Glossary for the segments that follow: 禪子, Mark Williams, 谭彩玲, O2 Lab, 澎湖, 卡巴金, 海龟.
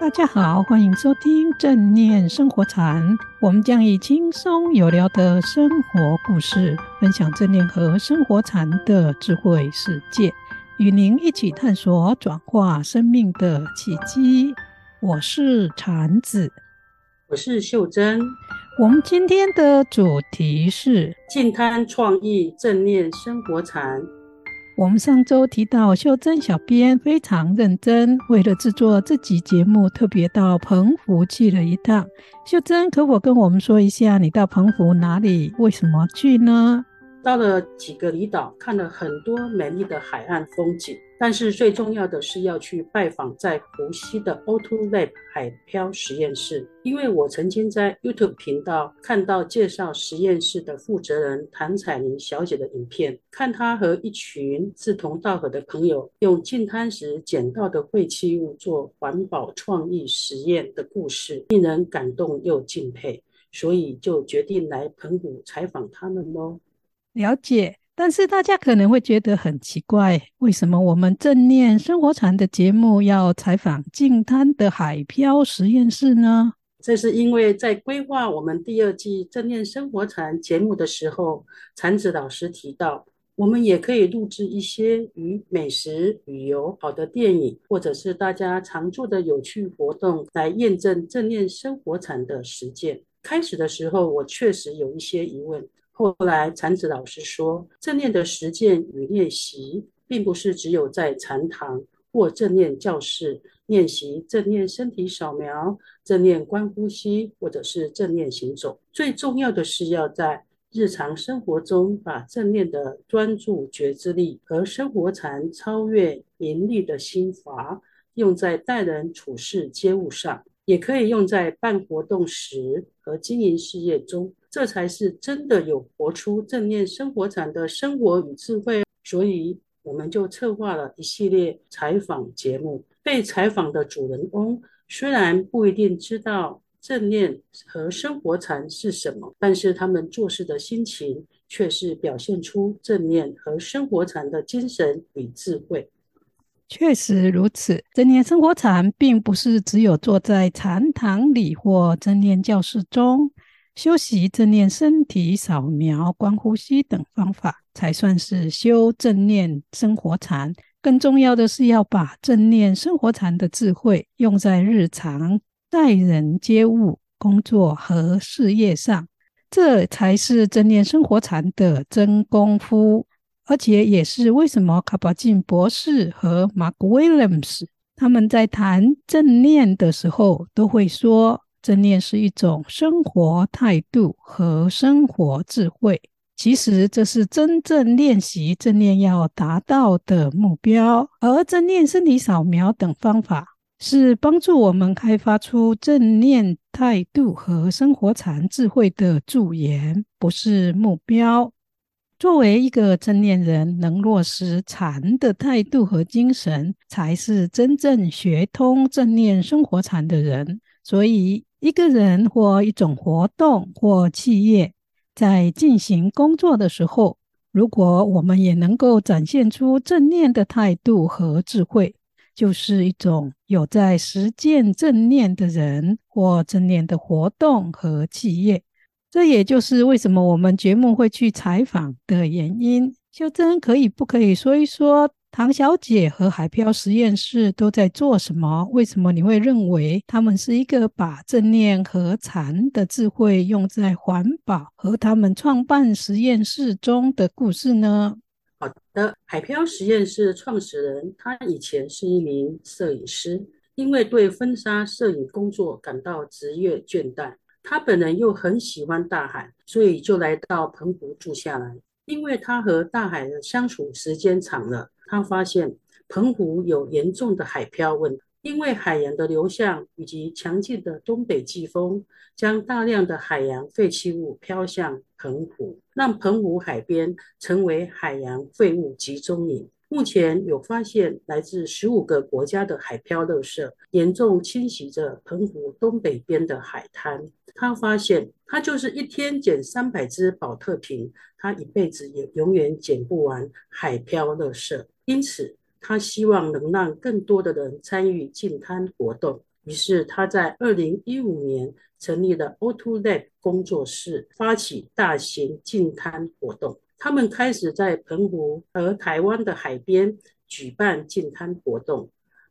大家好，欢迎收听正念生活禅，我们将以轻松有聊的生活故事分享正念和生活禅的智慧世界，与您一起探索转化生命的契机。我是禅子，我是秀珍。我们今天的主题是净滩创意正念生活禅。我们上周提到秀珍小编非常认真，为了制作这集节目特别到澎湖去了一趟。秀珍，可否跟我们说一下你到澎湖哪里，为什么去呢？到了几个离岛，看了很多美丽的海岸风景，但是最重要的是要去拜访在湖西的 O2 Lab 海漂实验室，因为我曾经在 YouTube 频道看到介绍实验室的负责人谭彩玲小姐的影片，看她和一群志同道合的朋友用净滩时捡到的废弃物做环保创意实验的故事，令人感动又敬佩，所以就决定来澎湖采访他们咯。了解，但是大家可能会觉得很奇怪，为什么我们正念生活禅的节目要采访净滩的海漂实验室呢？这是因为在规划我们第二季正念生活禅节目的时候，禅子老师提到我们也可以录制一些与美食、旅游、好的电影或者是大家常做的有趣活动来验证正念生活禅的实践。开始的时候我确实有一些疑问，后来禅子老师说，正念的实践与练习并不是只有在禅堂或正念教室练习正念身体扫描、正念观呼吸或者是正念行走，最重要的是要在日常生活中把正念的专注觉知力和生活禅超越名利的心法用在待人处事接物上，也可以用在办活动时和经营事业中，这才是真的有活出正念生活禅的生活与智慧。所以我们就策划了一系列采访节目，被采访的主人翁虽然不一定知道正念和生活禅是什么，但是他们做事的心情却是表现出正念和生活禅的精神与智慧。确实如此，正念生活禅并不是只有坐在禅堂里或正念教室中修习正念身体扫描、观呼吸等方法才算是修正念生活禅，更重要的是要把正念生活禅的智慧用在日常待人接物、工作和事业上，这才是正念生活禅的真功夫，而且也是为什么卡巴金博士和 Mark Williams 他们在谈正念的时候都会说，正念是一种生活态度和生活智慧。其实这是真正练习正念要达到的目标，而正念身体扫描等方法是帮助我们开发出正念态度和生活禅智慧的助缘，不是目标。作为一个正念人，能落实禅的态度和精神，才是真正学通正念生活禅的人。所以一个人或一种活动或企业在进行工作的时候，如果我们也能够展现出正念的态度和智慧，就是一种有在实践正念的人或正念的活动和企业。这也就是为什么我们节目会去采访的原因。秀珍，可以不可以说一说唐小姐和海漂实验室都在做什么？为什么你会认为他们是一个把正念和禅的智慧用在环保和他们创办实验室中的故事呢？好的，海漂实验室创始人他以前是一名摄影师，因为对婚纱摄影工作感到职业倦怠，他本人又很喜欢大海，所以就来到澎湖住下来。因为他和大海的相处时间长了，他发现澎湖有严重的海漂问题，因为海洋的流向以及强劲的东北季风将大量的海洋废弃物飘向澎湖，让澎湖海边成为海洋废物集中营。目前有发现来自15个国家的海漂垃圾严重侵袭着澎湖东北边的海滩。他发现他就是一天捡300只宝特瓶，他一辈子也永远捡不完海漂垃圾，因此他希望能让更多的人参与净滩活动，于是他在2015年成立了 O2 Lab 工作室，发起大型净滩活动。他们开始在澎湖和台湾的海边举办净滩活动，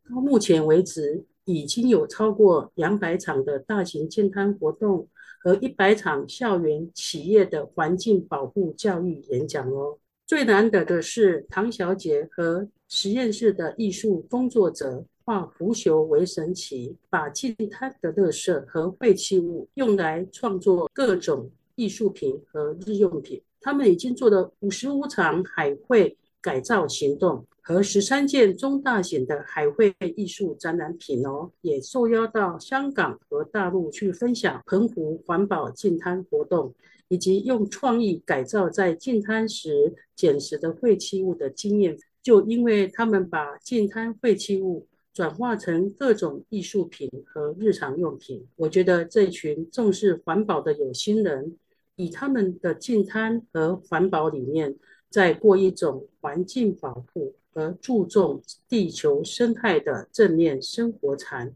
到目前为止已经有超过200场的大型净滩活动和100场校园企业的环境保护教育演讲哦。最难得的是唐小姐和实验室的艺术工作者化腐朽为神奇，把净滩的垃圾和废弃物用来创作各种艺术品和日用品。他们已经做了55场海绘改造行动和13件中大型的海绘艺术展览品哦，也受邀到香港和大陆去分享澎湖环保净滩活动，以及用创意改造在净滩时捡拾的废弃物的经验。就因为他们把净滩废弃物转化成各种艺术品和日常用品，我觉得这群重视环保的有心人以他们的净滩和环保理念，在过一种环境保护和注重地球生态的正面生活禅。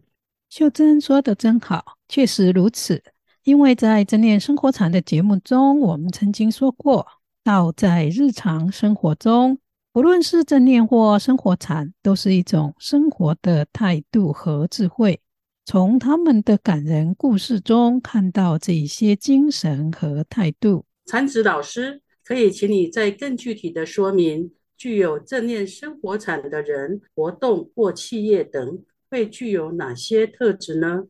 秀珍说得真好，确实如此。因为在正念生活禅的节目中，我们曾经说过，道在日常生活中，不论是正念或生活禅，都是一种生活的态度和智慧。从他们的感人故事中看到这一些精神和态度。禅子老师，可以请你再更具体的说明，具有正念生活禅的人、活动或企业等会具有哪些特质呢？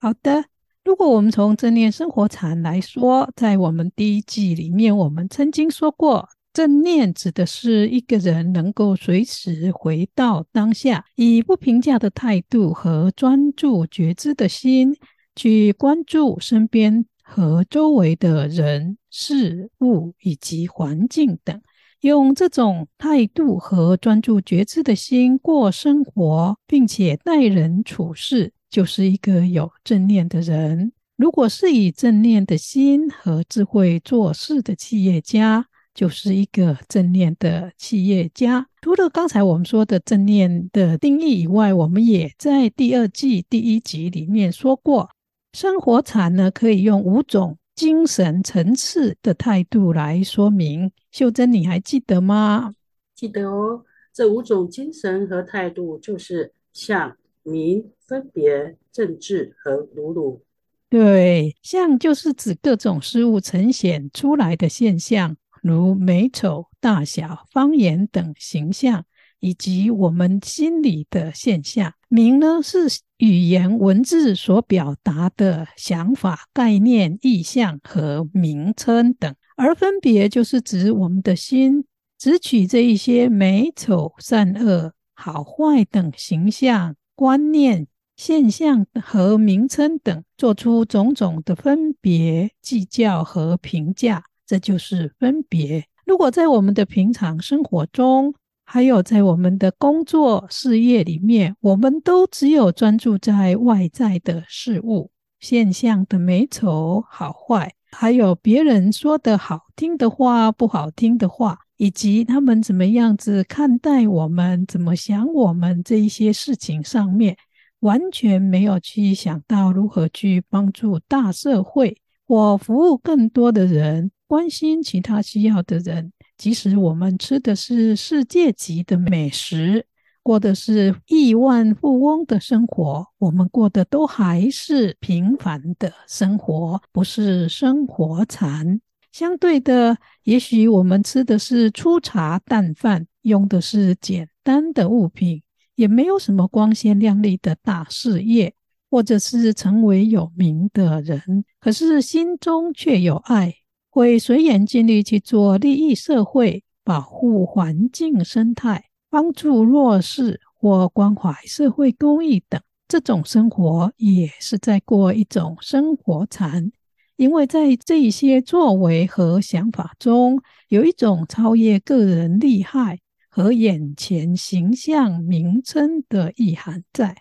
好的，如果我们从正念生活禅来说，在我们第一季里面，我们曾经说过，正念指的是一个人能够随时回到当下，以不评价的态度和专注觉知的心，去关注身边和周围的人、事物以及环境等，用这种态度和专注觉知的心过生活，并且待人处事，就是一个有正念的人。如果是以正念的心和智慧做事的企业家，就是一个正念的企业家。除了刚才我们说的正念的定义以外，我们也在第二季第一集里面说过，生活禅呢可以用5种精神层次的态度来说明。秀珍，你还记得吗？记得哦，这5种精神和态度就是相、名、分别、政治和如如。对，相就是指各种事物呈现出来的现象，如美丑、大小、方言等形象，以及我们心理的现象。名呢，是语言文字所表达的想法、概念、意象和名称等。而分别就是指我们的心只取这一些美丑、善恶、好坏等形象、观念、现象和名称等，做出种种的分别、计较和评价，这就是分别。如果在我们的平常生活中，还有在我们的工作事业里面，我们都只有专注在外在的事物、现象的美丑、好坏，还有别人说的好听的话、不好听的话，以及他们怎么样子看待我们、怎么想我们这一些事情上面，完全没有去想到如何去帮助大社会或服务更多的人，关心其他需要的人。即使我们吃的是世界级的美食，过的是亿万富翁的生活，我们过的都还是平凡的生活，不是生活禅。相对的，也许我们吃的是粗茶淡饭，用的是简单的物品，也没有什么光鲜亮丽的大事业，或者是成为有名的人，可是心中却有爱，会随缘尽力去做利益社会、保护环境生态、帮助弱势或关怀社会公益等。这种生活也是在过一种生活禅，因为在这一些作为和想法中，有一种超越个人利害和眼前形象名称的意涵在。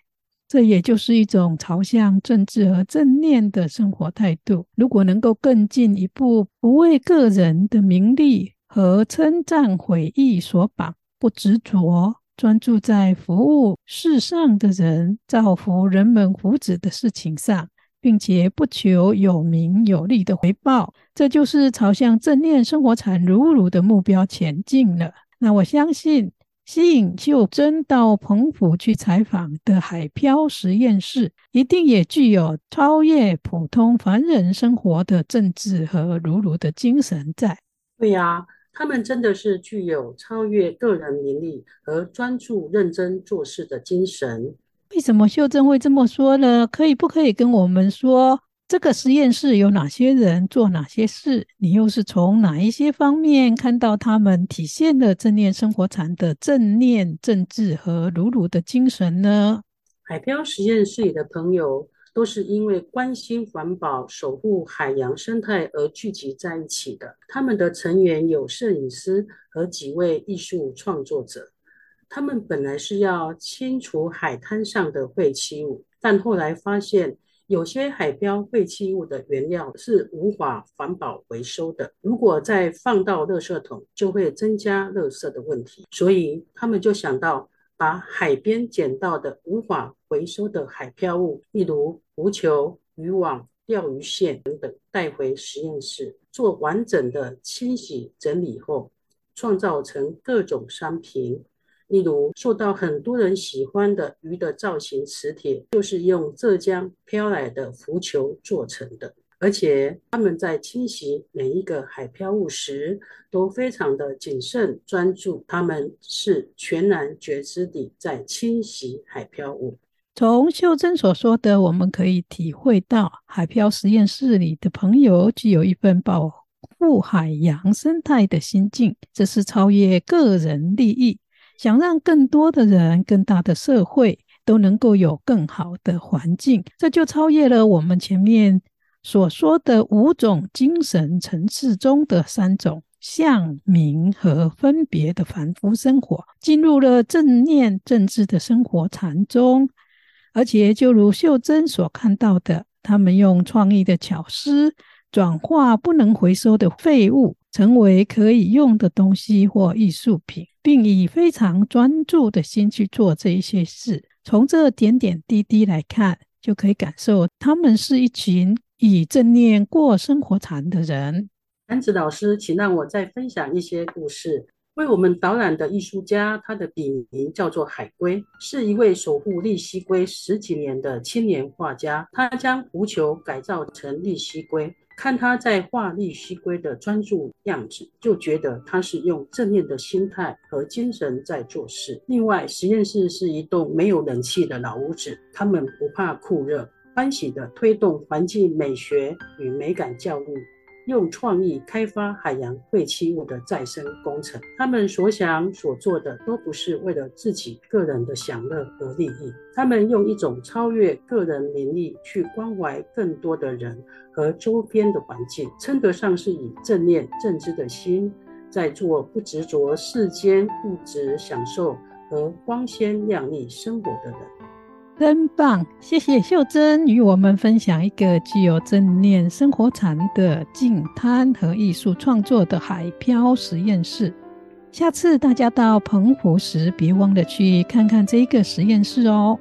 这也就是一种朝向政治和正念的生活态度。如果能够更进一步，不为个人的名利和称赞毁誉所绑，不执着，专注在服务世上的人、造福人们福祉的事情上，并且不求有名有利的回报，这就是朝向正念生活产如乳的目标前进了。那我相信西颖秀珍到澎湖去采访的海漂实验室，一定也具有超越普通凡人生活的政治和如乳的精神在。对啊，他们真的是具有超越个人名利和专注认真做事的精神。为什么秀珍会这么说呢？不可以跟我们说这个实验室有哪些人做哪些事？你又是从哪一些方面看到他们体现了正念生活禅的正念政治和如乳的精神呢？海漂实验室里的朋友都是因为关心环保、守护海洋生态而聚集在一起的。他们的成员有摄影师和几位艺术创作者。他们本来是要清除海滩上的废弃物，但后来发现有些海漂废弃物的原料是无法环保回收的，如果再放到垃圾桶，就会增加垃圾的问题。所以他们就想到把海边捡到的无法回收的海漂物，例如浮球、渔网、钓鱼线等等，带回实验室做完整的清洗整理后，创造成各种商品。例如受到很多人喜欢的鱼的造型磁铁，就是用浙江漂来的浮球做成的。而且他们在清洗每一个海漂物时都非常的谨慎专注，他们是全然觉知地在清洗海漂物。从秀珍所说的，我们可以体会到海漂实验室里的朋友具有一份保护海洋生态的心境，这是超越个人利益，想让更多的人、更大的社会都能够有更好的环境，这就超越了我们前面所说的5种精神层次中的3种向、名和分别的凡夫生活，进入了正念政治的生活禅中。而且就如秀珍所看到的，他们用创意的巧思转化不能回收的废物成为可以用的东西或艺术品，并以非常专注的心去做这一些事。从这点点滴滴来看，就可以感受他们是一群以正念过生活禅的人。安子老师，请让我再分享一些故事。为我们导览的艺术家，他的笔名叫做海龟，是一位守护利息龟10几年的青年画家。他将浮球改造成利息龟，看他在画利息龟的专注样子，就觉得他是用正念的心态和精神在做事。另外，实验室是一栋没有冷气的老屋子，他们不怕酷热，欢喜地推动环境美学与美感教育，用创意开发海洋废弃物的再生工程。他们所想所做的都不是为了自己个人的享乐和利益，他们用一种超越个人名利去关怀更多的人和周边的环境，称得上是以正念正知的心在做不执着世间物质享受和光鲜亮丽生活的人。真棒，谢谢秀珍与我们分享一个具有正念生活禅的净滩和艺术创作的海漂实验室。下次大家到澎湖时，别忘了去看看这个实验室哦。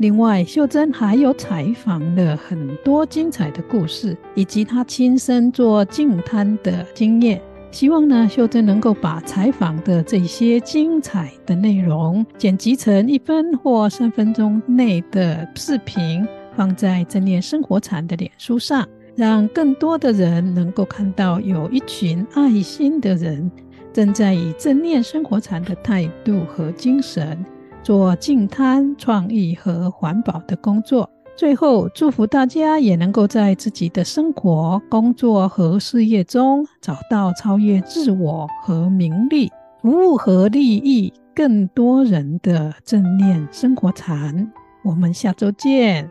另外，秀珍还有采访了很多精彩的故事，以及她亲身做净滩的经验。希望呢，秀珍能够把采访的这些精彩的内容剪辑成1分或3分钟内的视频，放在正念生活禅的脸书上，让更多的人能够看到有一群爱心的人正在以正念生活禅的态度和精神做净滩、创意和环保的工作。最后，祝福大家也能够在自己的生活、工作和事业中找到超越自我和名利、服务和利益更多人的正念生活禅。我们下周见。